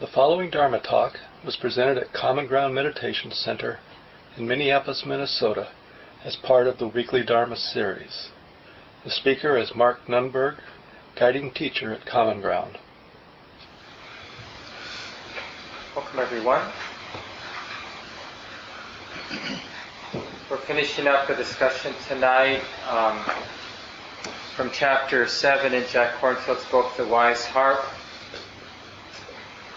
The following Dharma talk was presented at Common Ground Meditation Center in Minneapolis, Minnesota, as part of the weekly Dharma series. The speaker is Mark Nunberg, guiding teacher at Common Ground. Welcome, everyone. We're finishing up the discussion tonight from Chapter 7 in Jack Kornfield's book, The Wise Heart.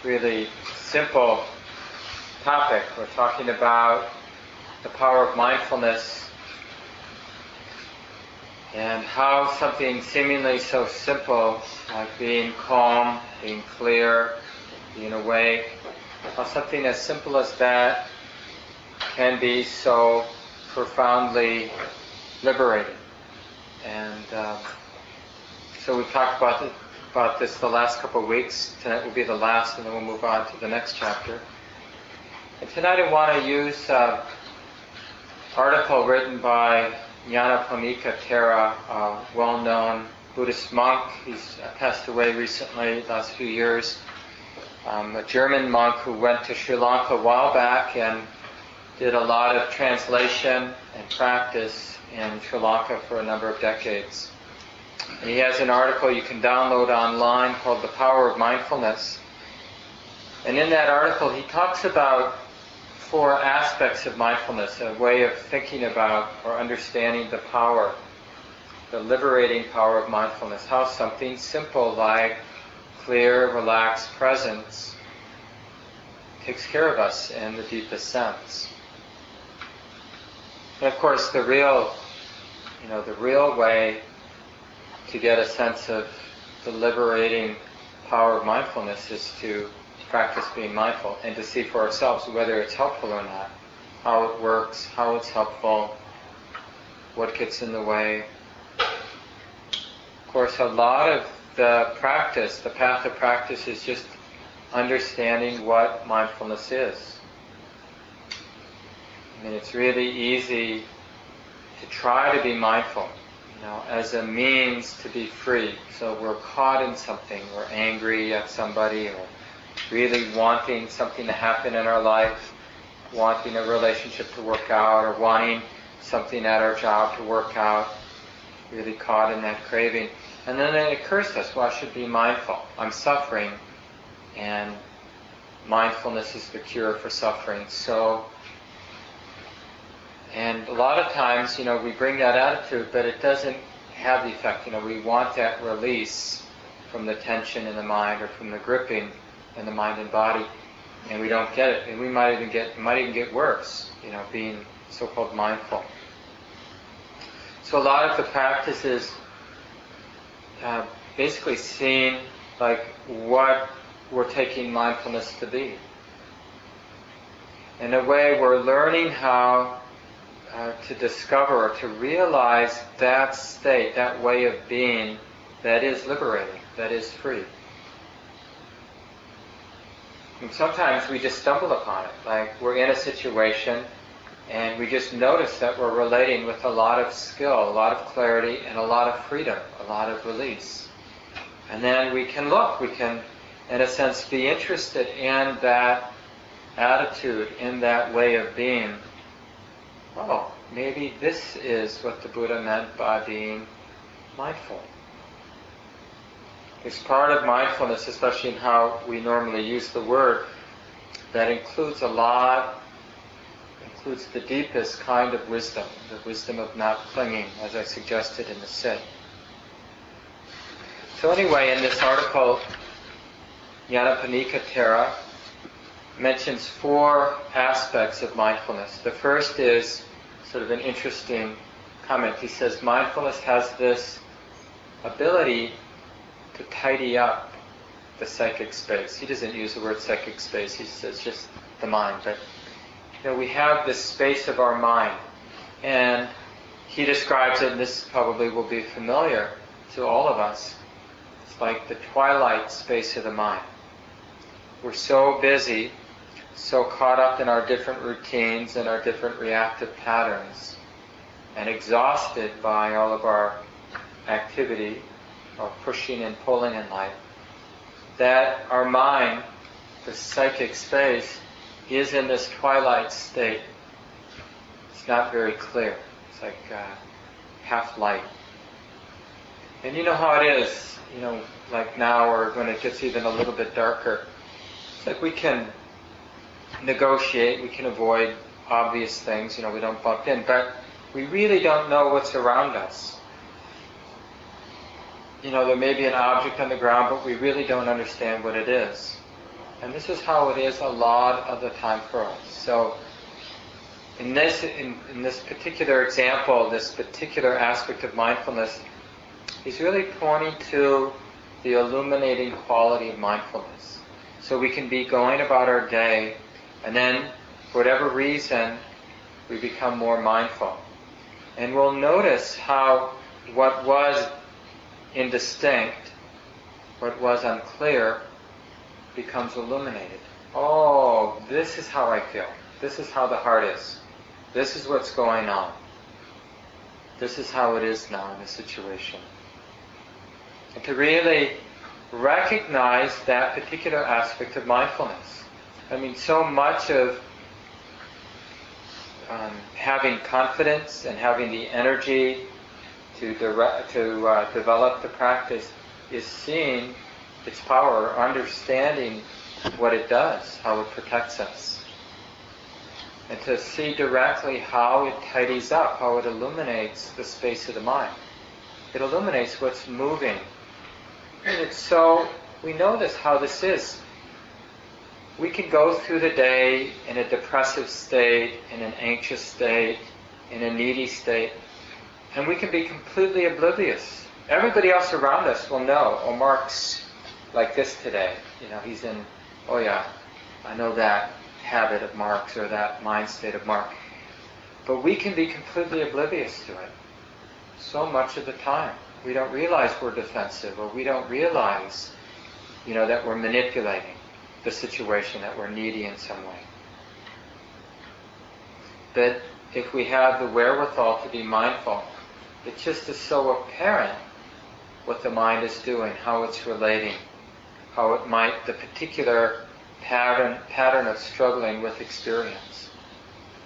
Really simple topic. We're talking about the power of mindfulness and how something seemingly so simple, like being calm, being clear, being awake, how something as simple as that can be so profoundly liberating. And so we've talked about this the last couple of weeks. Tonight will be the last, and then we'll move on to the next chapter. And tonight I want to use an article written by Nyanaponika Thera, a well-known Buddhist monk. He's passed away recently, last few years. A German monk who went to Sri Lanka a while back and did a lot of translation and practice in Sri Lanka for a number of decades. And he has an article you can download online called The Power of Mindfulness. And in that article, he talks about four aspects of mindfulness, a way of thinking about or understanding the power, the liberating power of mindfulness, how something simple like clear, relaxed presence takes care of us in the deepest sense. And of course, the real way to get a sense of the liberating power of mindfulness is to practice being mindful and to see for ourselves whether it's helpful or not, how it works, how it's helpful, what gets in the way. Of course, a lot of the practice, the path of practice, is just understanding what mindfulness is. I mean, it's really easy to try to be mindful, as a means to be free. So we're caught in something, we're angry at somebody, or really wanting something to happen in our life, wanting a relationship to work out, or wanting something at our job to work out, really caught in that craving. And then it occurs to us, well, I should be mindful. I'm suffering, and mindfulness is the cure for suffering. So, and a lot of times, we bring that attitude, but it doesn't have the effect. We want that release from the tension in the mind or from the gripping in the mind and body, and we don't get it. And we might even get worse, being so-called mindful. So a lot of the practice is basically seeing like what we're taking mindfulness to be. In a way, we're learning how to discover, to realize that state, that way of being that is liberating, that is free. And sometimes we just stumble upon it, like we're in a situation and we just notice that we're relating with a lot of skill, a lot of clarity, and a lot of freedom, a lot of release. And then we can look, we can, in a sense, be interested in that attitude, in that way of being. Oh, maybe this is what the Buddha meant by being mindful. It's part of mindfulness, especially in how we normally use the word, that includes a lot, includes the deepest kind of wisdom, the wisdom of not clinging, as I suggested in the sit. So anyway, in this article, Nyanaponika Thera mentions four aspects of mindfulness. The first is sort of an interesting comment. He says mindfulness has this ability to tidy up the psychic space. He doesn't use the word psychic space. He says just the mind. But we have this space of our mind, and he describes it. And this probably will be familiar to all of us. It's like the twilight space of the mind. We're so busy, so caught up in our different routines and our different reactive patterns, and exhausted by all of our activity, or pushing and pulling in life, that our mind this psychic space is in this twilight state. It's not very clear. It's like half light. And you know how it is, you know, like now or when it gets even a little bit darker. It's like we can negotiate, we can avoid obvious things, you know, we don't bump in, but we really don't know what's around us. You know, there may be an object on the ground, but we really don't understand what it is. And this is how it is a lot of the time for us. So in this particular example, this particular aspect of mindfulness, he's really pointing to the illuminating quality of mindfulness. So we can be going about our day, and then, for whatever reason, we become more mindful. And we'll notice how what was indistinct, what was unclear, becomes illuminated. Oh, this is how I feel. This is how the heart is. This is what's going on. This is how it is now in this situation. And to really recognize that particular aspect of mindfulness. I mean, so much of having confidence and having the energy to develop the practice is seeing its power, understanding what it does, how it protects us. And to see directly how it tidies up, how it illuminates the space of the mind. It illuminates what's moving. And it's so, we know this, how this is. We can go through the day in a depressive state, in an anxious state, in a needy state, and we can be completely oblivious. Everybody else around us will know, oh, Mark's like this today. You know, he's in, oh yeah, I know that habit of Mark's or that mind state of Mark. But we can be completely oblivious to it so much of the time. We don't realize we're defensive, or we don't realize, you know, that we're manipulating the situation, that we're needy in some way. But if we have the wherewithal to be mindful, it just is so apparent what the mind is doing, how it's relating, how it might, the particular pattern of struggling with experience.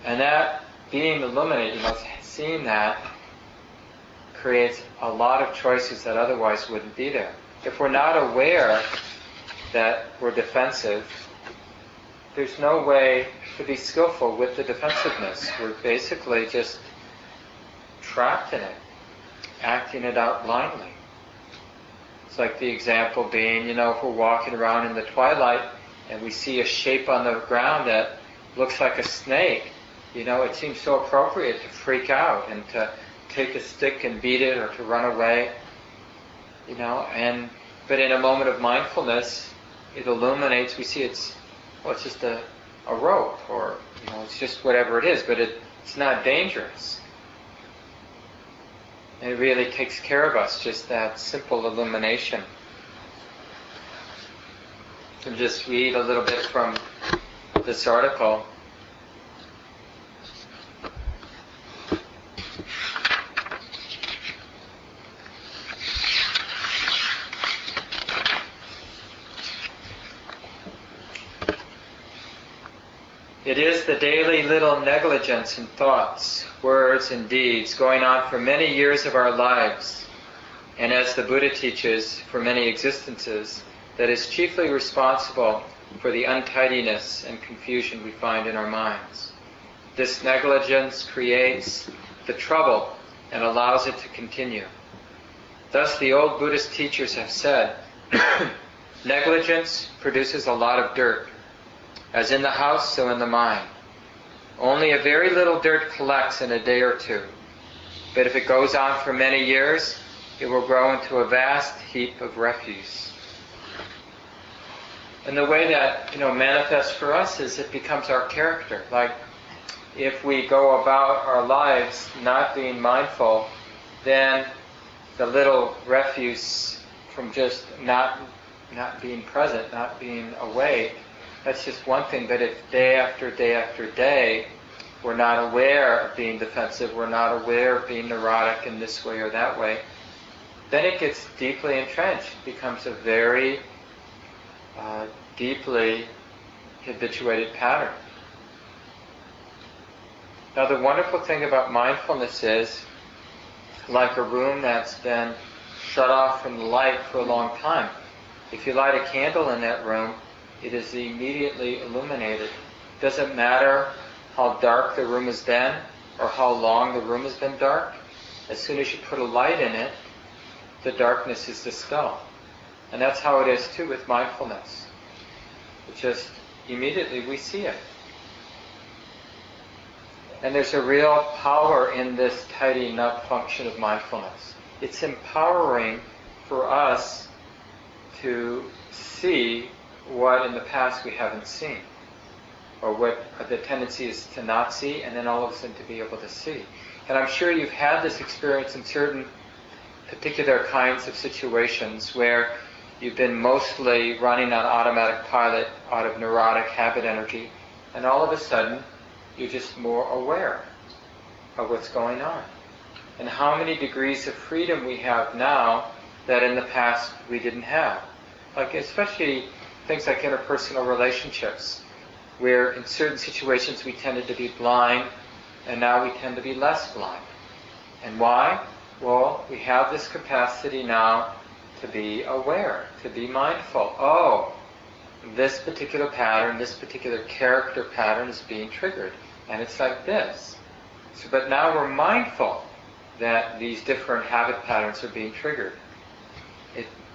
And that being illuminated, you know, seeing that creates a lot of choices that otherwise wouldn't be there. If we're not aware that we're defensive, there's no way to be skillful with the defensiveness. We're basically just trapped in it, acting it out blindly. It's like the example being, you know, if we're walking around in the twilight and we see a shape on the ground that looks like a snake, you know, it seems so appropriate to freak out and to take a stick and beat it, or to run away, you know. And but in a moment of mindfulness, it illuminates. We see it's, well, it's just a rope, or you know, it's just whatever it is. But it's not dangerous. And it really takes care of us. Just that simple illumination. I'll just read a little bit from this article. It is the daily little negligence in thoughts, words, and deeds going on for many years of our lives, and as the Buddha teaches, for many existences, that is chiefly responsible for the untidiness and confusion we find in our minds. This negligence creates the trouble and allows it to continue. Thus the old Buddhist teachers have said, negligence produces a lot of dirt. As in the house, so in the mind. Only a very little dirt collects in a day or two. But if it goes on for many years, it will grow into a vast heap of refuse. And the way that, you know, manifests for us is it becomes our character. Like, if we go about our lives not being mindful, then the little refuse from just not being present, not being awake, that's just one thing. But if day after day after day, we're not aware of being defensive, we're not aware of being neurotic in this way or that way, then it gets deeply entrenched. It becomes a very deeply habituated pattern. Now the wonderful thing about mindfulness is, like a room that's been shut off from the light for a long time, if you light a candle in that room, it is immediately illuminated. It doesn't matter how dark the room has been or how long the room has been dark. As soon as you put a light in it, the darkness is dispelled. And that's how it is too with mindfulness. It just immediately we see it. And there's a real power in this tidying up function of mindfulness. It's empowering for us to see what in the past we haven't seen, or what the tendency is to not see, and then all of a sudden to be able to see. And I'm sure you've had this experience in certain particular kinds of situations where you've been mostly running on automatic pilot out of neurotic habit energy, and all of a sudden you're just more aware of what's going on. And how many degrees of freedom we have now that in the past we didn't have. Like especially things like interpersonal relationships, where in certain situations we tended to be blind, and now we tend to be less blind. And why? Well, we have this capacity now to be aware, to be mindful. Oh, this particular pattern, this particular character pattern is being triggered, and it's like this. So, but now we're mindful that these different habit patterns are being triggered.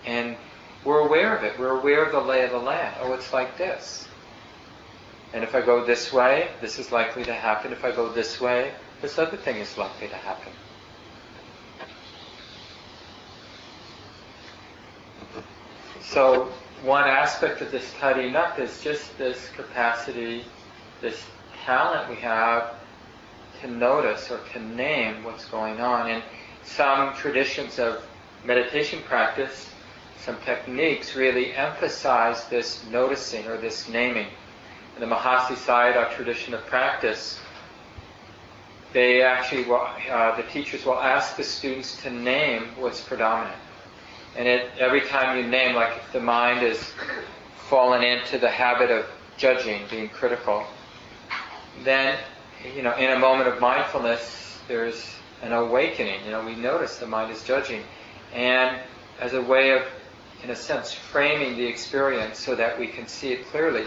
And we're aware of it. We're aware of the lay of the land. Oh, it's like this. And if I go this way, this is likely to happen. If I go this way, this other thing is likely to happen. So one aspect of this tidying up is just this capacity, this talent we have to notice or to name what's going on. And some traditions of meditation practice, some techniques really emphasize this noticing or this naming. In the Mahasi Sayadaw tradition of practice, they actually, the teachers will ask the students to name what's predominant. And every time you name, like if the mind is fallen into the habit of judging, being critical, then, you know, in a moment of mindfulness, there's an awakening. You know, we notice the mind is judging. And as a way of, in a sense, framing the experience so that we can see it clearly,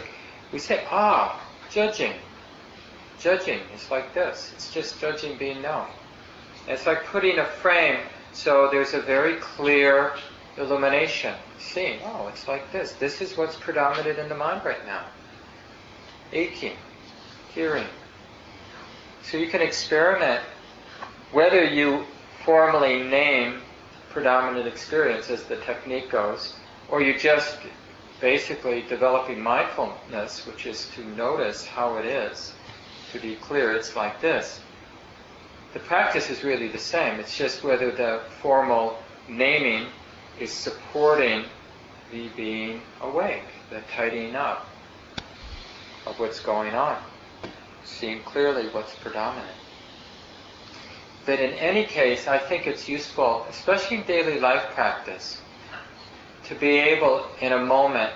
we say, ah, judging. Judging is like this. It's just judging being known. And it's like putting a frame so there's a very clear illumination, seeing, oh, it's like this. This is what's predominant in the mind right now. Aching, hearing. So you can experiment whether you formally name predominant experience as the technique goes, or you just basically developing mindfulness, which is to notice how it is, to be clear, it's like this. The practice is really the same. It's just whether the formal naming is supporting the being awake, the tidying up of what's going on, seeing clearly what's predominant. But in any case, I think it's useful, especially in daily life practice, to be able in a moment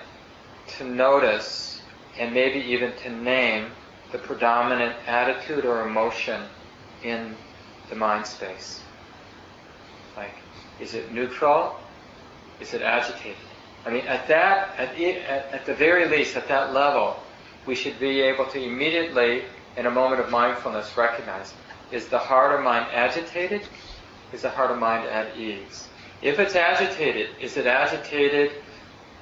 to notice and maybe even to name the predominant attitude or emotion in the mind space. Like, is it neutral? Is it agitated? I mean, at the very least, at that level, we should be able to immediately, in a moment of mindfulness, recognize, is the heart or mind agitated? Is the heart or mind at ease? If it's agitated, is it agitated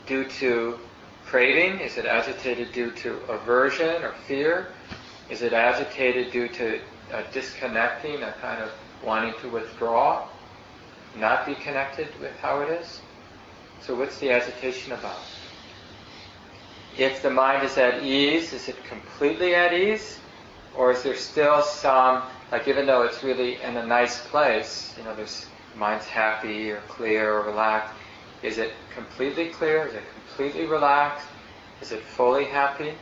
due to craving? Is it agitated due to aversion or fear? Is it agitated due to disconnecting, a kind of wanting to withdraw, not be connected with how it is? So what's the agitation about? If the mind is at ease, is it completely at ease? Or is there still some, like even though it's really in a nice place, you know, there's mind's happy or clear or relaxed, is it completely clear? Is it completely relaxed? Is it fully happy?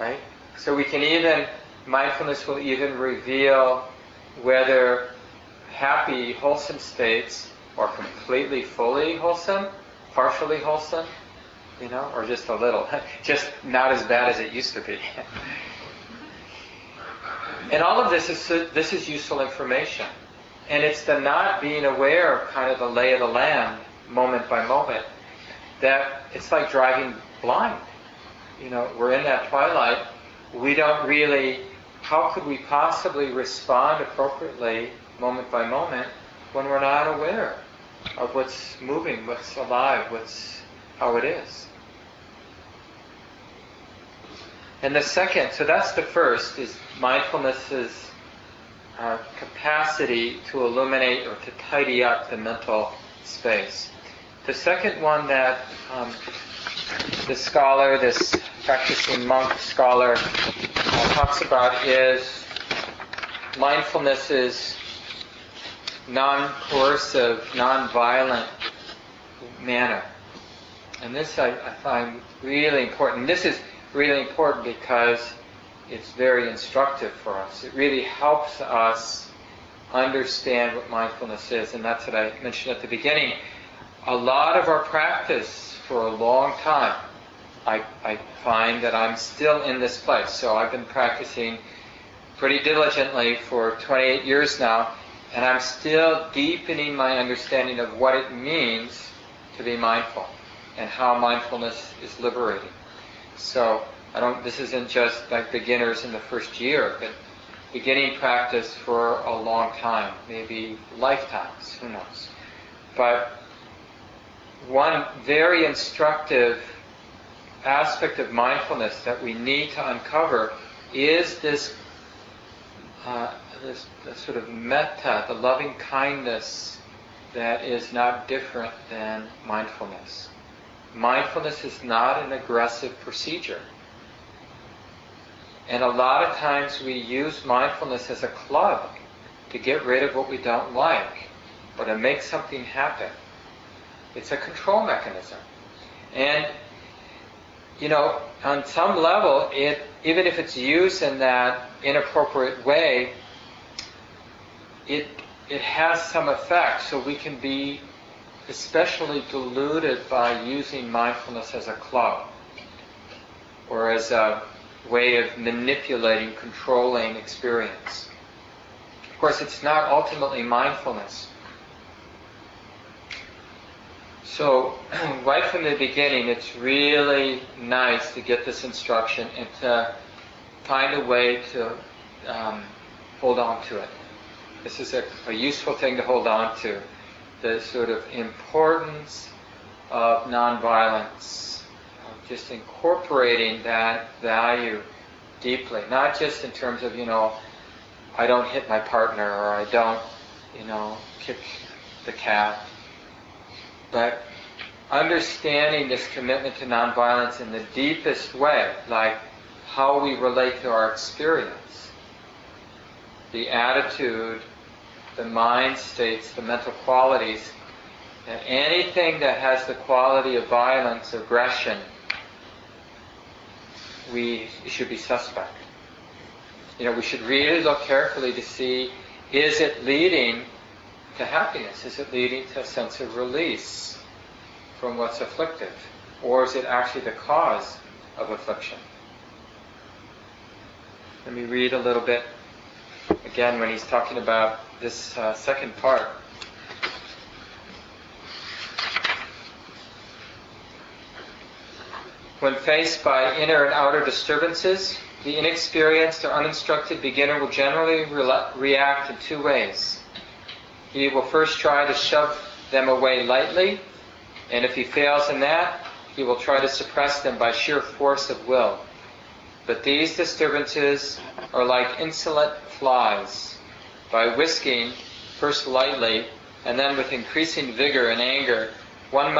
Right? So we can even, mindfulness will even reveal whether happy, wholesome states are completely, fully wholesome, partially wholesome, you know, or just a little. Just not as bad as it used to be. And all of this is useful information. And it's the not being aware of kind of the lay of the land, moment by moment, that it's like driving blind. You know, we're in that twilight. We don't really, how could we possibly respond appropriately, moment by moment, when we're not aware of what's moving, what's alive, what's how it is. And the second, so that's the first, is mindfulness's capacity to illuminate or to tidy up the mental space. The second one that the scholar, this practicing monk scholar, talks about is mindfulness's non-coercive, non-violent manner. And this I find really important. This is really important because it's very instructive for us. It really helps us understand what mindfulness is, and that's what I mentioned at the beginning. A lot of our practice for a long time, I find that I'm still in this place. So I've been practicing pretty diligently for 28 years now, and I'm still deepening my understanding of what it means to be mindful and how mindfulness is liberating. So this isn't just like beginners in the first year, but beginning practice for a long time, maybe lifetimes, who knows. But one very instructive aspect of mindfulness that we need to uncover is this sort of metta, the loving kindness that is not different than mindfulness. Mindfulness is not an aggressive procedure. And a lot of times we use mindfulness as a club to get rid of what we don't like or to make something happen. It's a control mechanism. And, you know, on some level, even if it's used in that inappropriate way, it has some effect. So we can be especially deluded by using mindfulness as a club or as a way of manipulating, controlling experience. Of course, it's not ultimately mindfulness. So, right from the beginning, it's really nice to get this instruction and to find a way to hold on to it. This is a useful thing to hold on to, the sort of importance of nonviolence. Just incorporating that value deeply, not just in terms of, you know, I don't hit my partner or I don't, you know, kick the cat, but understanding this commitment to nonviolence in the deepest way, like how we relate to our experience, the attitude, the mind states, the mental qualities, and anything that has the quality of violence, aggression, we should be suspect. You know, we should really look carefully to see, is it leading to happiness? Is it leading to a sense of release from what's afflictive? Or is it actually the cause of affliction? Let me read a little bit again when he's talking about this second part. When faced by inner and outer disturbances, the inexperienced or uninstructed beginner will generally react in two ways. He will first try to shove them away lightly, and if he fails in that, he will try to suppress them by sheer force of will. But these disturbances are like insolent flies. By whisking, first lightly, and then with increasing vigor and anger, one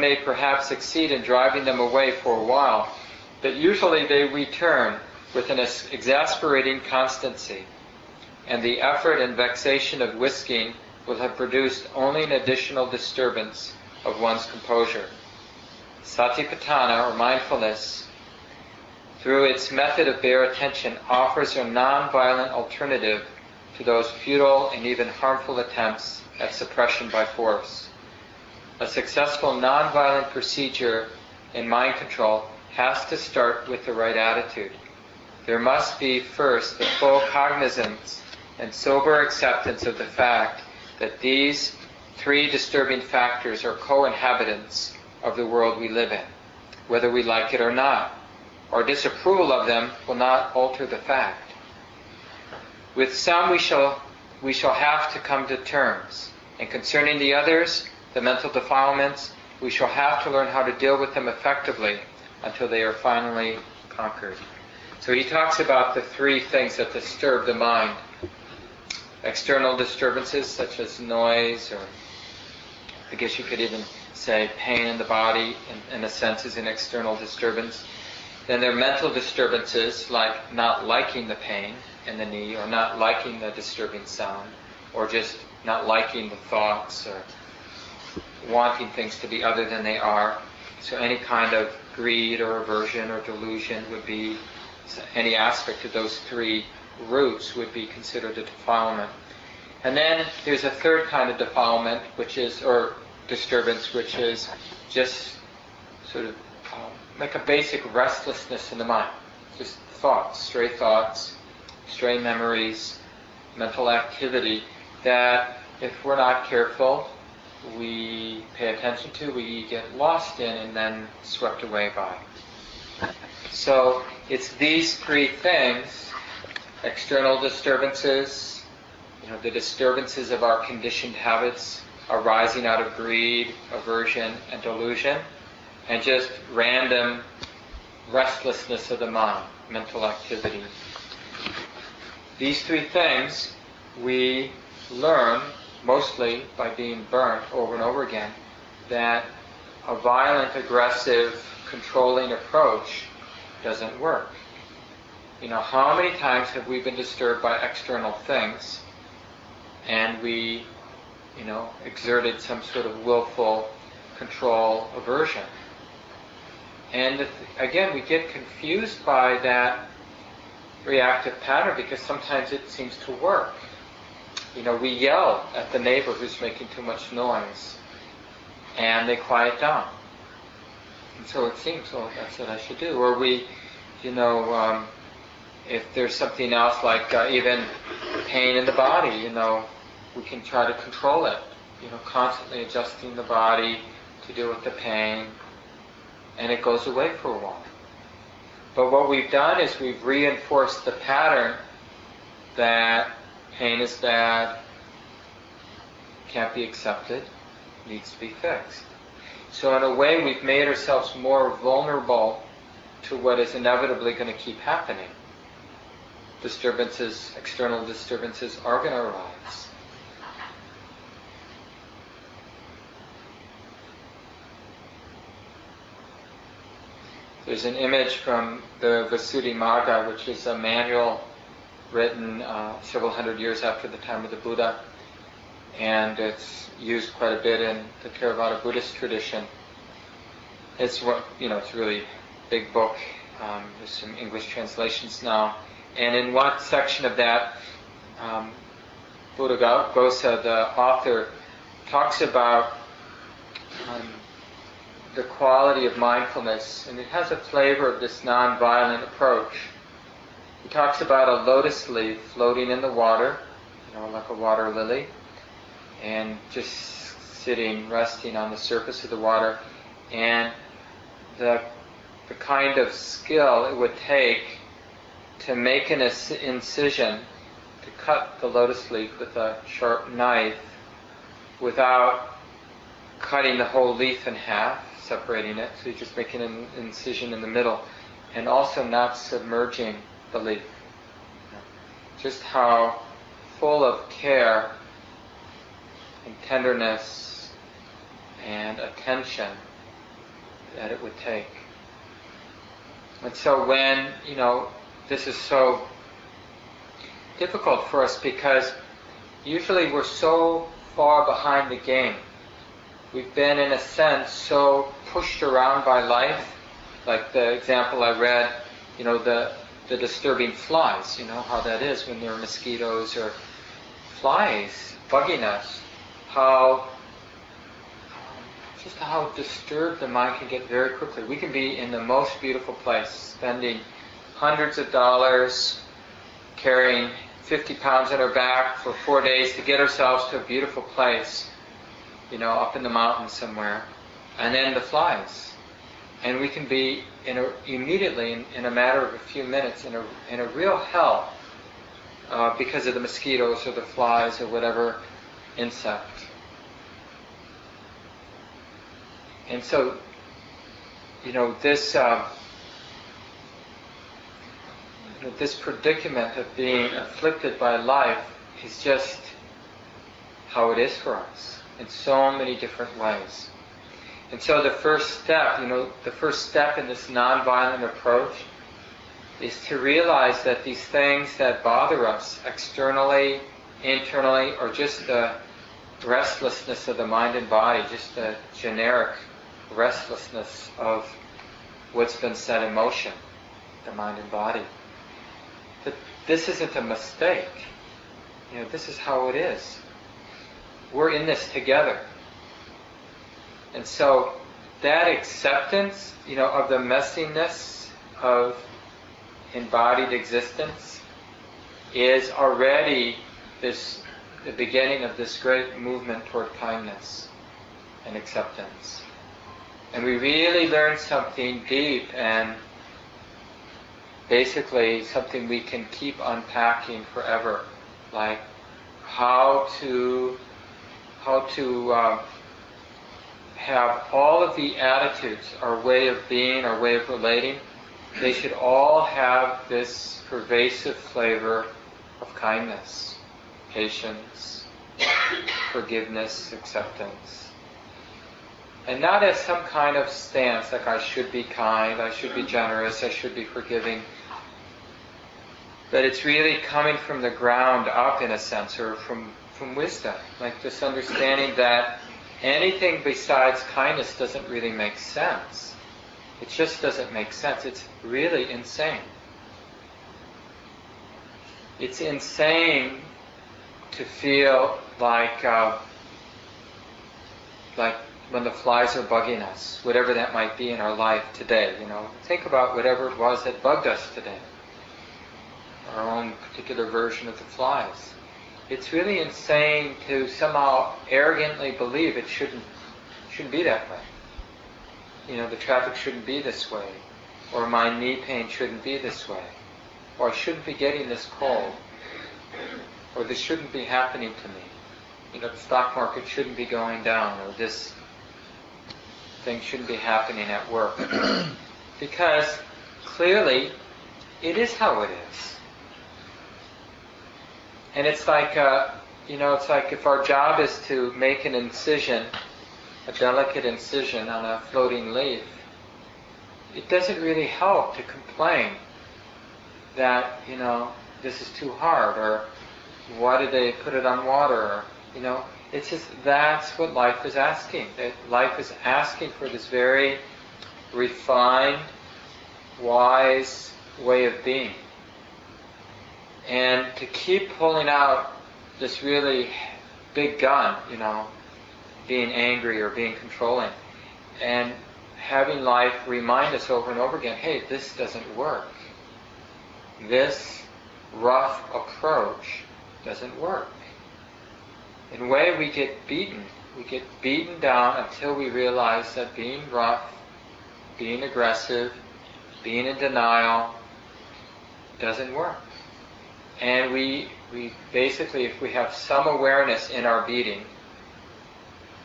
may perhaps succeed in driving them away for a while, but usually they return with an exasperating constancy, and the effort and vexation of whisking will have produced only an additional disturbance of one's composure. Satipatthana, or mindfulness, through its method of bare attention, offers a non-violent alternative to those futile and even harmful attempts at suppression by force. A successful nonviolent procedure and mind control has to start with the right attitude. There must be first the full cognizance and sober acceptance of the fact that these three disturbing factors are co-inhabitants of the world we live in, whether we like it or not. Our disapproval of them will not alter the fact. With some we shall have to come to terms, and concerning the others, the mental defilements, we shall have to learn how to deal with them effectively until they are finally conquered. So he talks about the three things that disturb the mind. External disturbances such as noise, or I guess you could even say pain in the body, in a sense, is an external disturbance. Then there are mental disturbances like not liking the pain in the knee, or not liking the disturbing sound, or just not liking the thoughts, or wanting things to be other than they are. So any kind of greed or aversion or delusion would be, any aspect of those three roots would be considered a defilement. And then there's a third kind of defilement, which is, or disturbance, which is just sort of like a basic restlessness in the mind. Just thoughts, stray memories, mental activity that if we're not careful, we pay attention to, we get lost in, and then swept away by. So it's these three things: external disturbances, the disturbances of our conditioned habits arising out of greed, aversion, and delusion, and just random restlessness of the mind, mental activity. These three things we learn mostly by being burnt over and over again, that a violent, aggressive, controlling approach doesn't work. How many times have we been disturbed by external things and we, exerted some sort of willful control, aversion? And again, we get confused by that reactive pattern because sometimes it seems to work. We yell at the neighbor who's making too much noise, and they quiet down. And so it seems, oh, that's what I should do. Or we, if there's something else like even pain in the body, we can try to control it, constantly adjusting the body to deal with the pain, and it goes away for a while. But what we've done is we've reinforced the pattern that pain is bad, can't be accepted, needs to be fixed. So in a way, we've made ourselves more vulnerable to what is inevitably going to keep happening. Disturbances, external disturbances are going to arise. There's an image from the Visuddhimagga, which is a manual written several hundred years after the time of the Buddha, and it's used quite a bit in the Theravada Buddhist tradition. It's it's a really big book. There's some English translations now, and in one section of that, Buddhaghosa, the author, talks about the quality of mindfulness, and it has a flavor of this non-violent approach. He talks about a lotus leaf floating in the water, like a water lily, and just sitting, resting on the surface of the water, and the kind of skill it would take to make an incision, to cut the lotus leaf with a sharp knife without cutting the whole leaf in half, separating it, so you're just making an incision in the middle, and also not submerging the leaf. Just how full of care and tenderness and attention that it would take. And so when, this is so difficult for us because usually we're so far behind the game. We've been, in a sense, so pushed around by life, like the example I read, the disturbing flies, how that is when there are mosquitoes or flies bugging us, how just how disturbed the mind can get very quickly. We can be in the most beautiful place, spending hundreds of dollars, carrying 50 pounds on our back for 4 days to get ourselves to a beautiful place, you know, up in the mountains somewhere, and then the flies. And we can be immediately, in a matter of a few minutes, in a real hell because of the mosquitoes or the flies or whatever insect. And so, you know, this predicament of being afflicted by life is just how it is for us in so many different ways. And so the first step, you know, the first step in this nonviolent approach is to realize that these things that bother us externally, internally, or just the restlessness of the mind and body, just the generic restlessness of what's been set in motion, the mind and body, that this isn't a mistake. You know, this is how it is. We're in this together. And so that acceptance, you know, of the messiness of embodied existence is already the beginning of this great movement toward kindness and acceptance. And we really learn something deep and basically something we can keep unpacking forever, like how to have all of the attitudes, our way of being, our way of relating, they should all have this pervasive flavor of kindness, patience, forgiveness, acceptance. And not as some kind of stance, like I should be kind, I should be generous, I should be forgiving. But it's really coming from the ground up, in a sense, or from wisdom. Like this understanding that anything besides kindness doesn't really make sense. It just doesn't make sense. It's really insane. It's insane to feel like when the flies are bugging us, whatever that might be in our life today, you know. Think about whatever it was that bugged us today, our own particular version of the flies. It's really insane to somehow arrogantly believe it shouldn't be that way. You know, the traffic shouldn't be this way, or my knee pain shouldn't be this way, or I shouldn't be getting this cold, or this shouldn't be happening to me. You know, the stock market shouldn't be going down, or this thing shouldn't be happening at work. Because clearly, it is how it is. And it's like, you know, it's like if our job is to make an incision, a delicate incision on a floating leaf, it doesn't really help to complain that, you know, this is too hard, or why did they put it on water, or, you know, it's just, that's what life is asking. Life is asking for this very refined, wise way of being. And to keep pulling out this really big gun, you know, being angry or being controlling, and having life remind us over and over again, hey, this doesn't work. This rough approach doesn't work. In a way, we get beaten. We get beaten down until we realize that being rough, being aggressive, being in denial doesn't work. And we basically, if we have some awareness in our beating,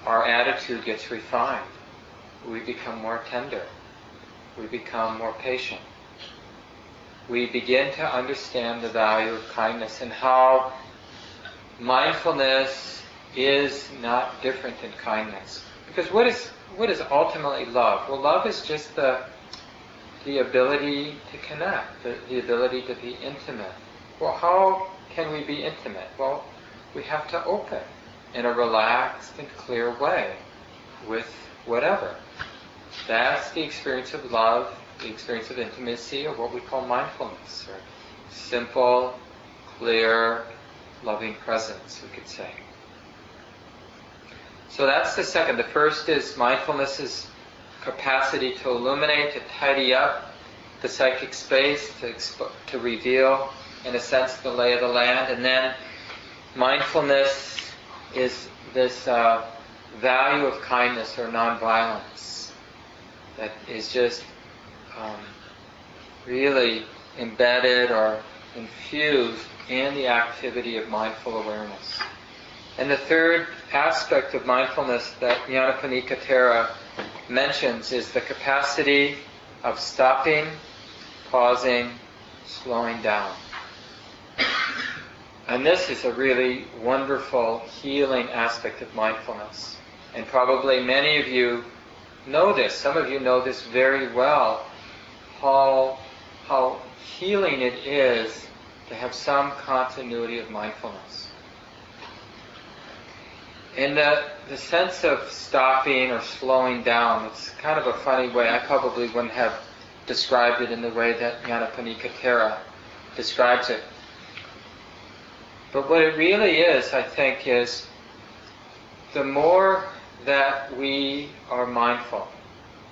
our attitude gets refined. We become more tender. We become more patient. We begin to understand the value of kindness and how mindfulness is not different than kindness. Because what is ultimately love? Well, love is just the ability to connect, the ability to be intimate. Well, how can we be intimate? Well, we have to open in a relaxed and clear way with whatever. That's the experience of love, the experience of intimacy, or what we call mindfulness, or simple, clear, loving presence, we could say. So that's the second. The first is mindfulness is capacity to illuminate, to tidy up the psychic space, to reveal, in a sense, the lay of the land. And then mindfulness is this value of kindness or nonviolence that is just really embedded or infused in the activity of mindful awareness. And the third aspect of mindfulness that Nyanaponika Thera mentions is the capacity of stopping, pausing, slowing down. And this is a really wonderful healing aspect of mindfulness. And probably many of you know this. Some of you know this very well, how healing it is to have some continuity of mindfulness. And the sense of stopping or slowing down, it's kind of a funny way. I probably wouldn't have described it in the way that Nyanaponika Thera describes it. But what it really is, I think, is the more that we are mindful,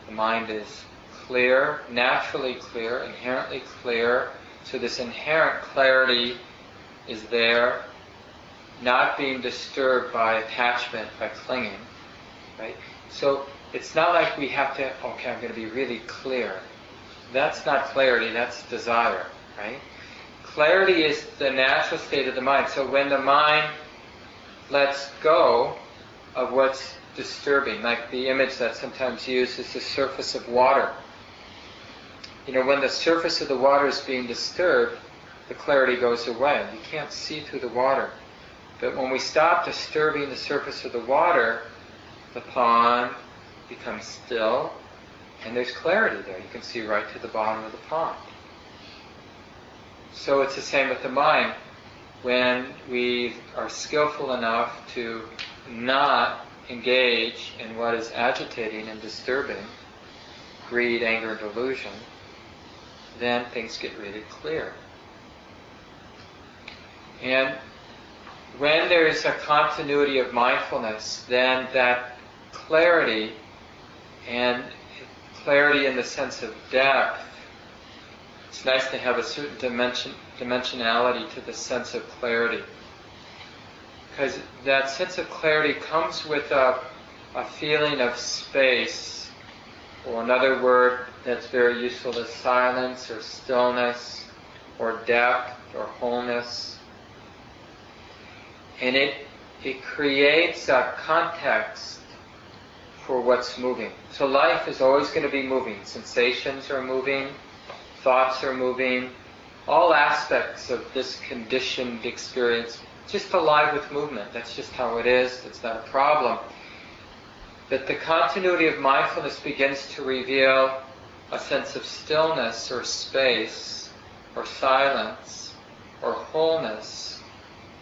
the mind is clear, naturally clear, inherently clear, so this inherent clarity is there, not being disturbed by attachment, by clinging, right? So it's not like we have to, okay, I'm going to be really clear. That's not clarity, that's desire, right? Clarity is the natural state of the mind. So when the mind lets go of what's disturbing, like the image that's sometimes used is the surface of water. You know, when the surface of the water is being disturbed, the clarity goes away. You can't see through the water. But when we stop disturbing the surface of the water, the pond becomes still, and there's clarity there. You can see right to the bottom of the pond. So it's the same with the mind. When we are skillful enough to not engage in what is agitating and disturbing, greed, anger, and delusion, then things get really clear. And when there is a continuity of mindfulness, then that clarity, and clarity in the sense of depth, it's nice to have a certain dimensionality to the sense of clarity. Because that sense of clarity comes with a feeling of space, or another word that's very useful is silence, or stillness, or depth, or wholeness. And it creates a context for what's moving. So life is always going to be moving. Sensations are moving, thoughts are moving, all aspects of this conditioned experience, just alive with movement. That's just how it is. It's not a problem. But the continuity of mindfulness begins to reveal a sense of stillness or space or silence or wholeness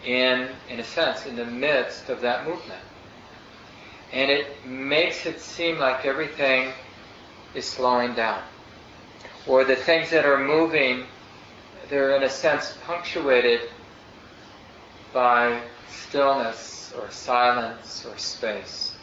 in a sense, in the midst of that movement. And it makes it seem like everything is slowing down. Or the things that are moving, they're in a sense punctuated by stillness or silence or space.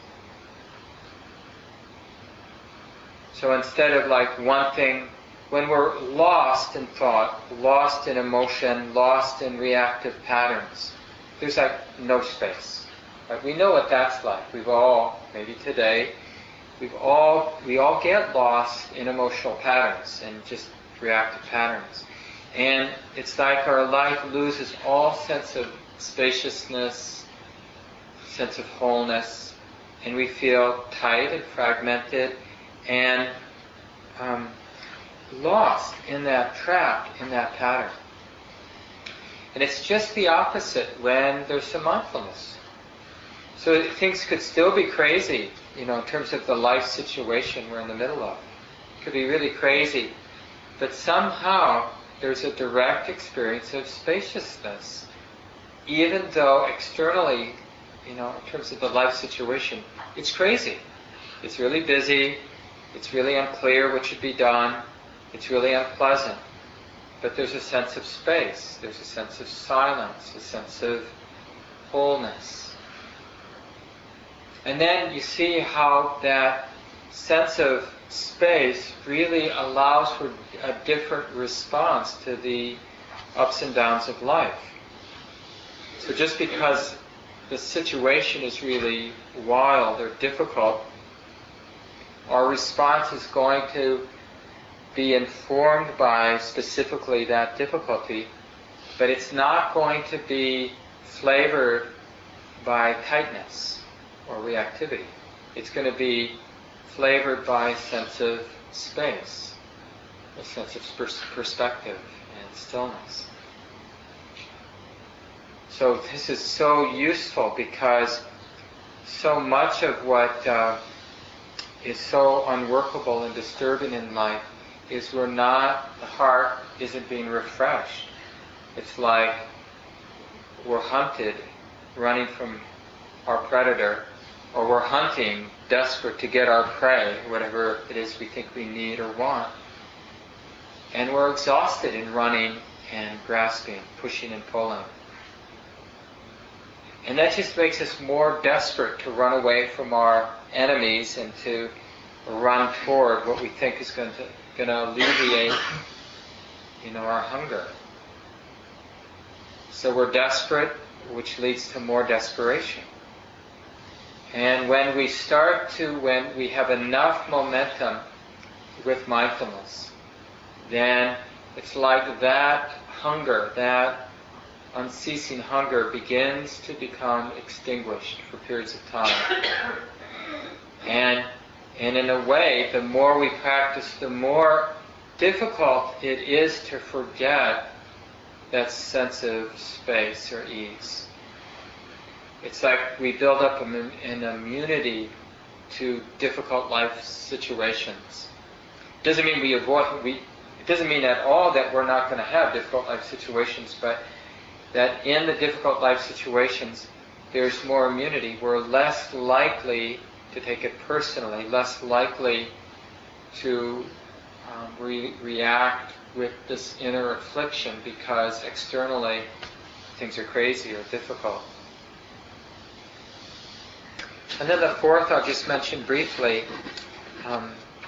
So instead of like one thing, when we're lost in thought, lost in emotion, lost in reactive patterns, there's like no space. Right? We know what that's like. We've all, maybe today, we all get lost in emotional patterns and just reactive patterns. And it's like our life loses all sense of spaciousness, sense of wholeness, and we feel tight and fragmented and lost in that trap, in that pattern. And it's just the opposite when there's some mindfulness. So things could still be crazy, you know, in terms of the life situation we're in the middle of. It could be really crazy. But somehow there's a direct experience of spaciousness, even though externally, you know, in terms of the life situation, it's crazy. It's really busy. It's really unclear what should be done. It's really unpleasant. But there's a sense of space. There's a sense of silence, a sense of wholeness. And then you see how that sense of space really allows for a different response to the ups and downs of life. So just because the situation is really wild or difficult, our response is going to be informed by specifically that difficulty, but it's not going to be flavored by tightness or reactivity. It's going to be flavored by a sense of space, a sense of perspective and stillness. So this is so useful because so much of what is so unworkable and disturbing in life is the heart isn't being refreshed. It's like we're hunted, running from our predator, or we're hunting, desperate to get our prey, whatever it is we think we need or want. And we're exhausted in running and grasping, pushing and pulling. And that just makes us more desperate to run away from our enemies and to run toward what we think is going to alleviate, our hunger. So we're desperate, which leads to more desperation. And when we have enough momentum with mindfulness, then it's like that hunger, that unceasing hunger begins to become extinguished for periods of time. And in a way, the more we practice, the more difficult it is to forget that sense of space or ease. It's like we build up an immunity to difficult life situations. It doesn't mean it doesn't mean at all that we're not going to have difficult life situations, but that in the difficult life situations, there's more immunity. We're less likely to take it personally, less likely to react with this inner affliction because externally things are crazy or difficult. And then the fourth I'll just mention briefly.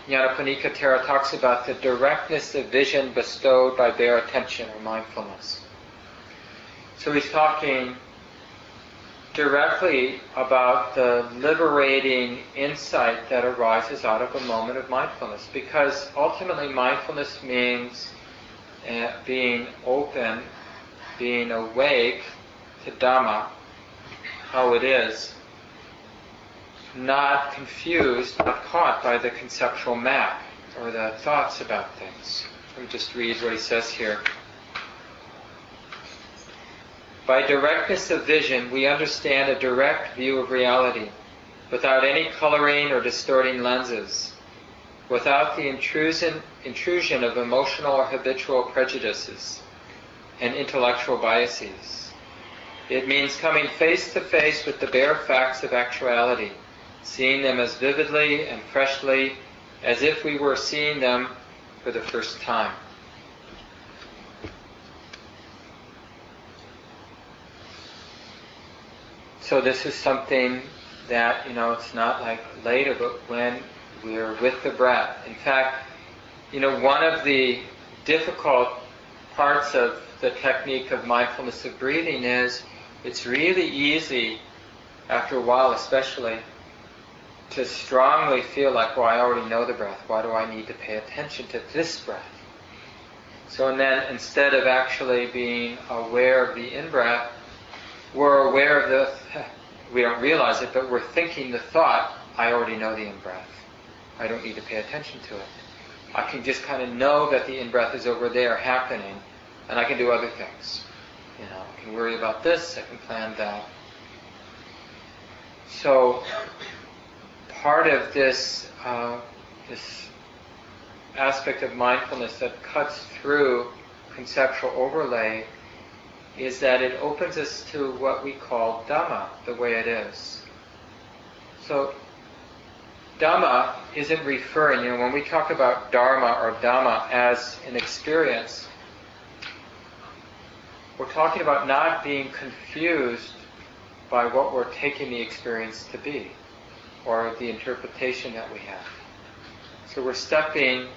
Nyanaponika Thera talks about the directness of vision bestowed by bare attention or mindfulness. So he's talking directly about the liberating insight that arises out of a moment of mindfulness, because ultimately mindfulness means being open, being awake to Dhamma, how it is, not confused, not caught by the conceptual map or the thoughts about things. Let me just read what he says here. By directness of vision, we understand a direct view of reality, without any coloring or distorting lenses, without the intrusion of emotional or habitual prejudices and intellectual biases. It means coming face to face with the bare facts of actuality, seeing them as vividly and freshly as if we were seeing them for the first time. So this is something that, it's not like later, but when we're with the breath. In fact, one of the difficult parts of the technique of mindfulness of breathing is it's really easy, after a while especially, to strongly feel like, well, I already know the breath. Why do I need to pay attention to this breath? So and then instead of actually being aware of the in-breath, we're aware of we don't realize it, but we're thinking the thought, I already know the in-breath. I don't need to pay attention to it. I can just kind of know that the in-breath is over there happening, and I can do other things. I can worry about this, I can plan that. So part of this, this aspect of mindfulness that cuts through conceptual overlay is that it opens us to what we call Dhamma, the way it is. So Dhamma isn't referring, when we talk about Dharma or Dhamma as an experience, we're talking about not being confused by what we're taking the experience to be. or the interpretation that we have. So we're stepping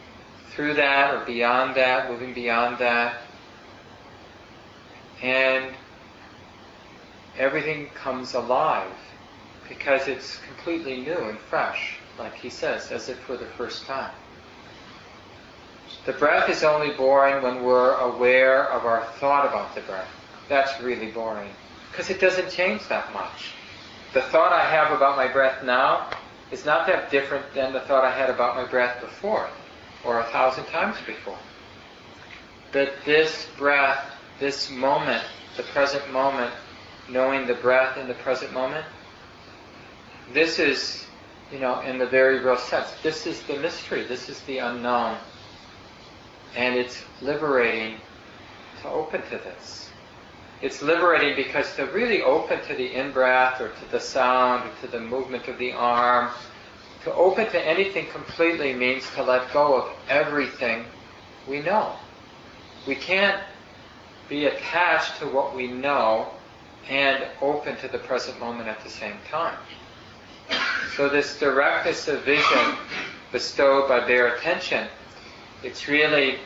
through that or beyond that, moving beyond that, and everything comes alive because it's completely new and fresh, like he says, as if for the first time. The breath is only boring when we're aware of our thought about the breath. That's really boring because it doesn't change that much. The thought I have about my breath now is not that different than the thought I had about my breath before or 1,000 times before. That this breath, this moment, the present moment, knowing the breath in the present moment, this is, in the very real sense, this is the mystery, this is the unknown. And it's liberating to open to this. It's liberating because to really open to the in-breath or to the sound or to the movement of the arm, to open to anything completely means to let go of everything we know. We can't be attached to what we know and open to the present moment at the same time. So this directness of vision bestowed by bare attention, it's really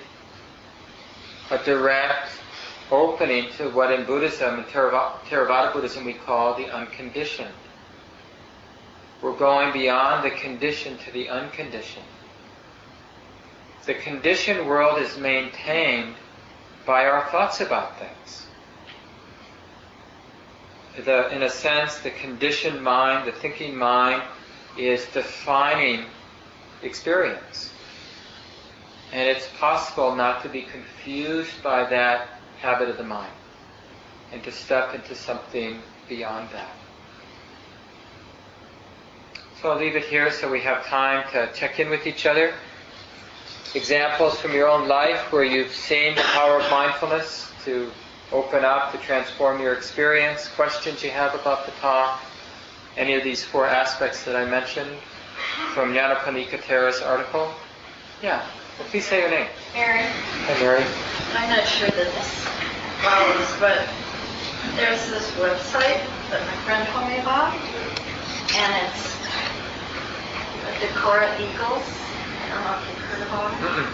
a direct opening to what in Buddhism, in Theravada Buddhism, we call the unconditioned. We're going beyond the conditioned to the unconditioned. The conditioned world is maintained by our thoughts about things. In a sense, the conditioned mind, the thinking mind, is defining experience. And it's possible not to be confused by that habit of the mind and to step into something beyond that. So I'll leave it here so we have time to check in with each other. Examples from your own life where you've seen the power of mindfulness to open up, to transform your experience, questions you have about the talk, any of these 4 aspects that I mentioned from Nyanaponika Thera's article. Yeah. Well, please say your name. Mary. Hi, Mary. I'm not sure that this follows, but there's this website that my friend told me about, and it's Decora Eagles. I don't know if you've heard about it. Mm-hmm.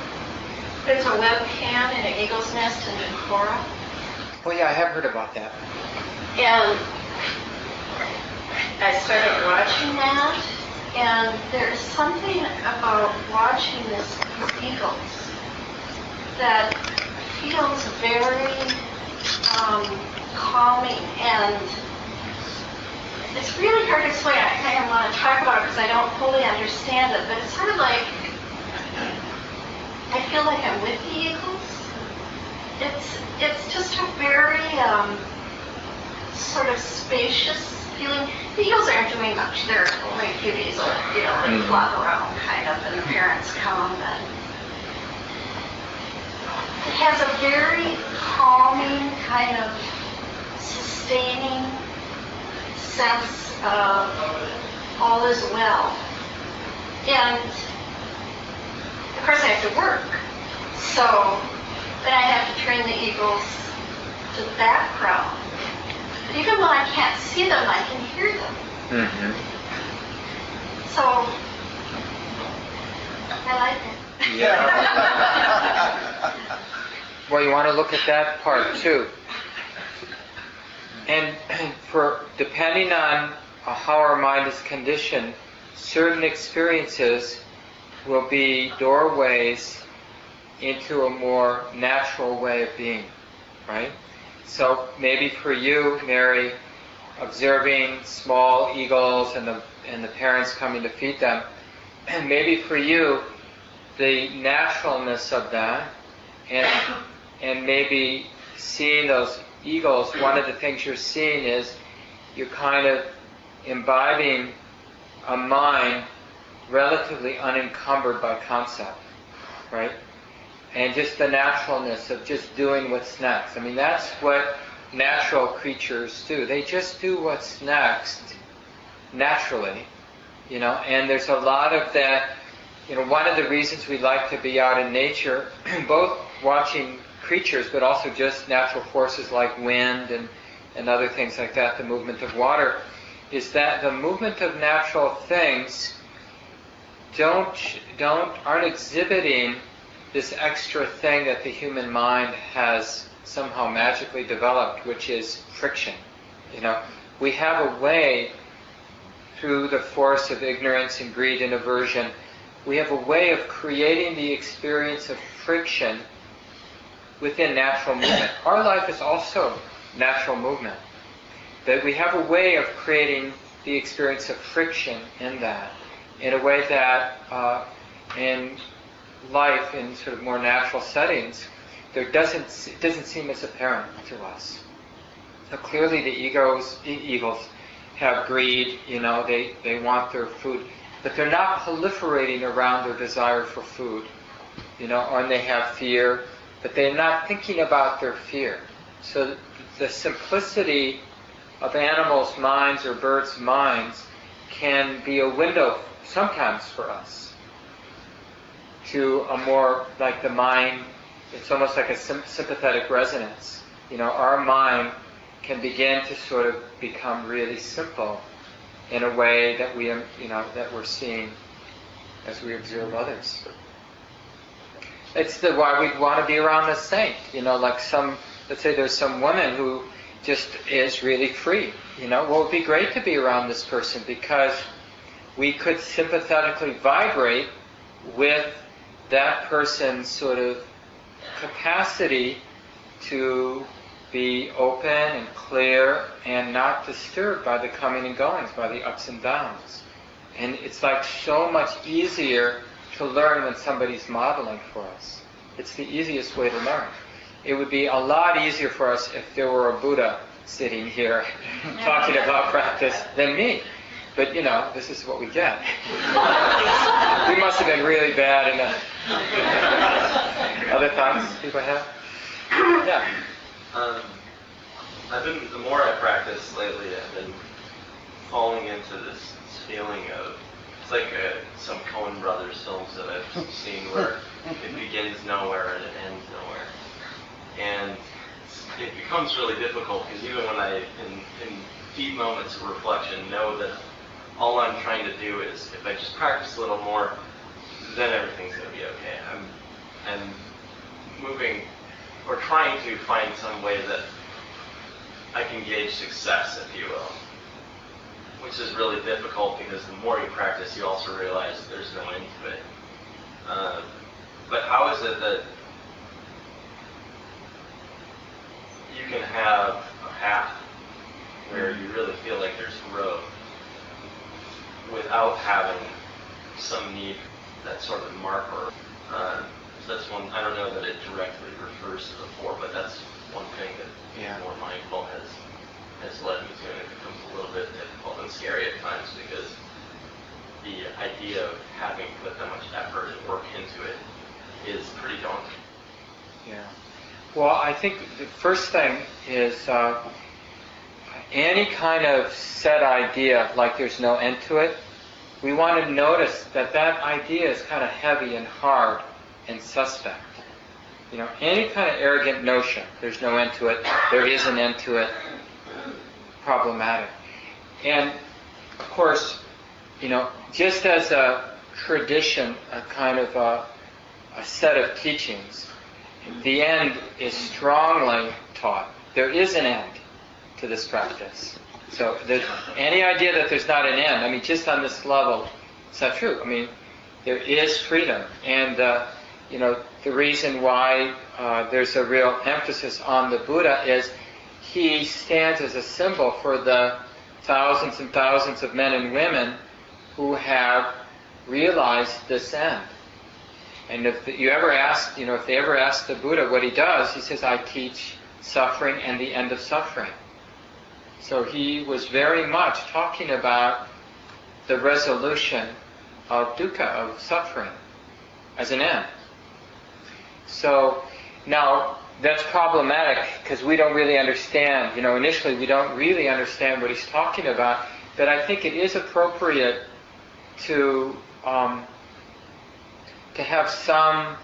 There's a webcam in an eagle's nest in Decora. Oh, yeah, I have heard about that. And I started watching that. And there's something about watching this eagles that feels very calming, and it's really hard to explain. I kind of want to talk about it because I don't fully understand it, but it's sort of like I feel like I'm with the eagles. It's just a very sort of spacious feeling. The eagles aren't doing much. They're only a few days old. They flop around kind of, and the parents come. And it has a very calming, kind of sustaining sense of all is well. And of course, I have to work, so then I have to train the eagles to that crowd. But even when I can't see them, I can hear them. Mm-hmm. So, I like it. Yeah. Well, you want to look at that part too. And depending on how our mind is conditioned, certain experiences will be doorways into a more natural way of being, right? So maybe for you, Mary, observing small eagles and the parents coming to feed them, and maybe for you, the naturalness of that, and maybe seeing those eagles, one of the things you're seeing is you're kind of imbibing a mind relatively unencumbered by concept, right? And just the naturalness of just doing what's next. I mean, that's what natural creatures do. They just do what's next naturally, and there's a lot of that. One of the reasons we like to be out in nature, both watching creatures, but also just natural forces like wind and other things like that, the movement of water, is that the movement of natural things aren't exhibiting this extra thing that the human mind has somehow magically developed, which is friction. You know, we have a way, through the force of ignorance and greed and aversion, we have a way of creating the experience of friction within natural movement. Our life is also natural movement. That we have a way of creating the experience of friction in that, in a way that in life, in sort of more natural settings, it doesn't seem as apparent to us. So clearly the eagles have greed, you know, they want their food, but they're not proliferating around their desire for food, you know, or they have fear, but they're not thinking about their fear. So the simplicity of animals' minds or birds' minds can be a window sometimes for us to a more, like the mind, it's almost like a sympathetic resonance. You know, our mind can begin to sort of become really simple in a way that we, you know, that we're seeing as we observe others. It's the why we want to be around a saint. You know, like some, let's say there's some woman who just is really free. You know, well, it'd be great to be around this person because we could sympathetically vibrate with that person's sort of capacity to be open and clear and not disturbed by the coming and goings, by the ups and downs. And it's like so much easier to learn when somebody's modeling for us. It's the easiest way to learn. It would be a lot easier for us if there were a Buddha sitting here talking about practice than me. But, you know, this is what we get. We must have been really bad in other thoughts people have? Yeah. The more I practice lately, I've been falling into this feeling of, it's like some Coen Brothers films that I've seen where it begins nowhere and it ends nowhere. And it becomes really difficult because even when I, in deep moments of reflection, know that all I'm trying to do is, if I just practice a little more, then everything's going to be okay. I'm moving or trying to find some way that I can gauge success, if you will, which is really difficult because the more you practice, you also realize there's no end to it. But how is it that you can have a path where you really feel like there's a road without having some need, that sort of marker? So that's one, I don't know that it directly refers to the four, but that's one thing that being more mindful has led me to, and it becomes a little bit difficult and scary at times because the idea of having put that much effort and work into it is pretty daunting. Yeah. Well, I think the first thing is any kind of set idea, like there's no end to it, we want to notice that that idea is kind of heavy and hard and suspect. You know, any kind of arrogant notion, there's no end to it, there is an end to it, problematic. And, of course, you know, just as a tradition, a kind of a set of teachings, the end is strongly taught. There is an end to this practice. So any idea that there's not an end, I mean, just on this level, it's not true. I mean, there is freedom. And, you know, the reason why there's a real emphasis on the Buddha is he stands as a symbol for the thousands and thousands of men and women who have realized this end. And if you ever ask, you know, if they ever ask the Buddha what he does, he says, I teach suffering and the end of suffering. So he was very much talking about the resolution of dukkha, of suffering, as an end. So now that's problematic because we don't really understand, you know, initially we don't really understand what he's talking about, but I think it is appropriate to have some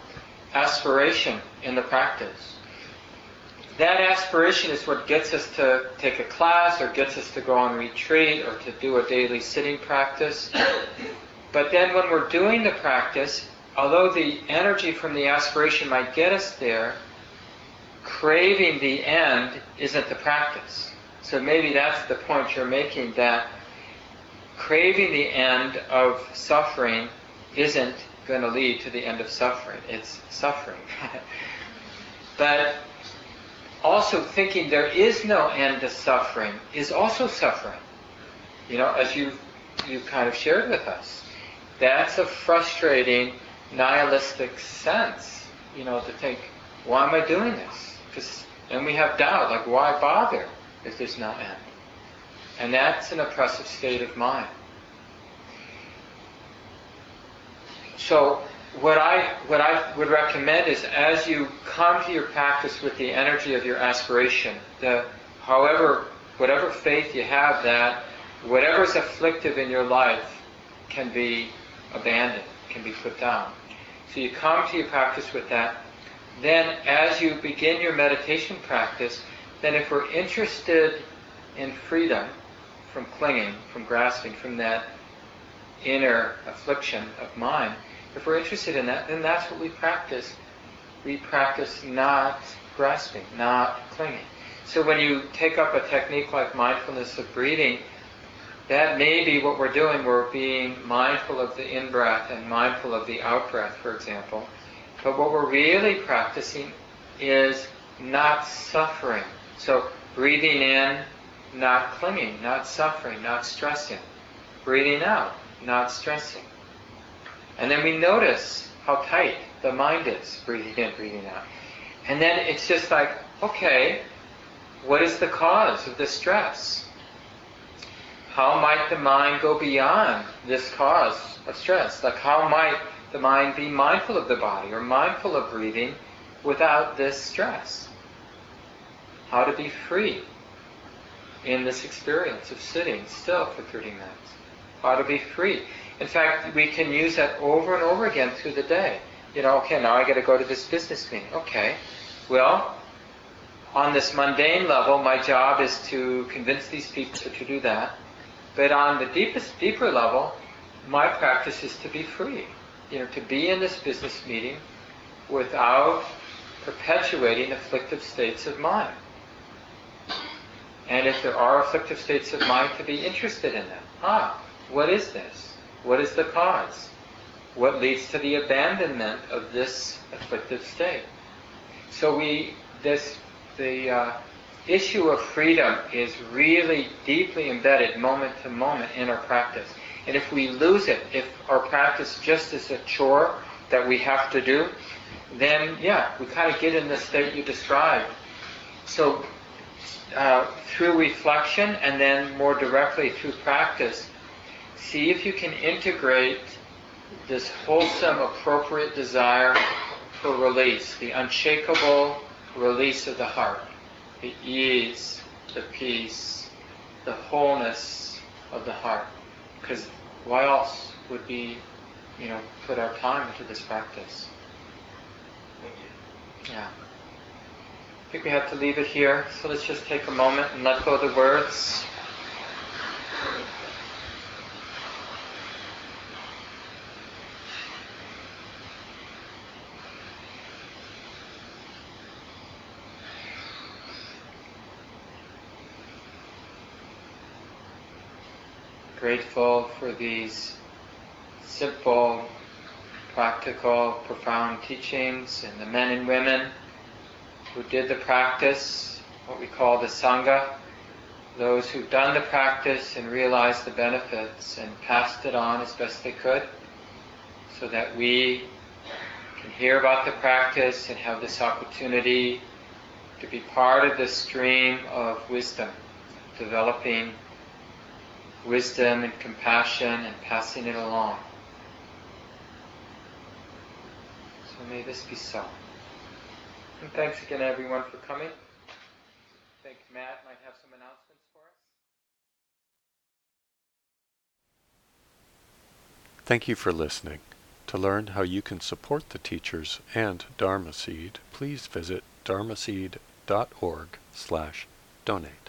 aspiration in the practice. that aspiration is what gets us to take a class or gets us to go on retreat or to do a daily sitting practice. But then when we're doing the practice, although the energy from the aspiration might get us there, craving the end isn't the practice. So maybe that's the point you're making, that craving the end of suffering isn't going to lead to the end of suffering. It's suffering. But also thinking there is no end to suffering is also suffering. You know, as you kind of shared with us, that's a frustrating nihilistic sense, you know, to think, why am I doing this? Because then we have doubt, like, why bother if there's no end? And that's an oppressive state of mind. So what I would recommend is, as you come to your practice with the energy of your aspiration, whatever faith you have, that whatever's afflictive in your life can be abandoned, can be put down. So you come to your practice with that. Then as you begin your meditation practice, then if we're interested in freedom from clinging, from grasping, from that inner affliction of mind, if we're interested in that, then that's what we practice. We practice not grasping, not clinging. So when you take up a technique like mindfulness of breathing, that may be what we're doing. We're being mindful of the in-breath and mindful of the out-breath, for example. But what we're really practicing is not suffering. So breathing in, not clinging, not suffering, not stressing. Breathing out, not stressing. And then we notice how tight the mind is, breathing in, breathing out. And then it's just like, okay, what is the cause of this stress? How might the mind go beyond this cause of stress? Like, how might the mind be mindful of the body or mindful of breathing without this stress? How to be free in this experience of sitting still for 30 minutes. How to be free. In fact, we can use that over and over again through the day. You know, okay, now I got to go to this business meeting. Okay, well, on this mundane level, my job is to convince these people to do that. But on the deeper level, my practice is to be free. You know, to be in this business meeting without perpetuating afflictive states of mind. And if there are afflictive states of mind, to be interested in them. What is this? What is the cause? What leads to the abandonment of this afflictive state? So the issue of freedom is really deeply embedded moment to moment in our practice. And if we lose it, if our practice just is a chore that we have to do, then we kind of get in the state you described. So through reflection and then more directly through practice, see if you can integrate this wholesome, appropriate desire for release, the unshakable release of the heart, the ease, the peace, the wholeness of the heart. Because why else would we, put our time into this practice? Yeah. I think we have to leave it here. So let's just take a moment and let go of the words. Grateful for these simple, practical, profound teachings, and the men and women who did the practice, what we call the Sangha, those who've done the practice and realized the benefits and passed it on as best they could, so that we can hear about the practice and have this opportunity to be part of the stream of wisdom, developing wisdom and compassion and passing it along. So may this be so. And thanks again, everyone, for coming. I think Matt might have some announcements for us. Thank you for listening. To learn how you can support the teachers and Dharma Seed, please visit dharmaseed.org. www.coenbrothers.org/donate.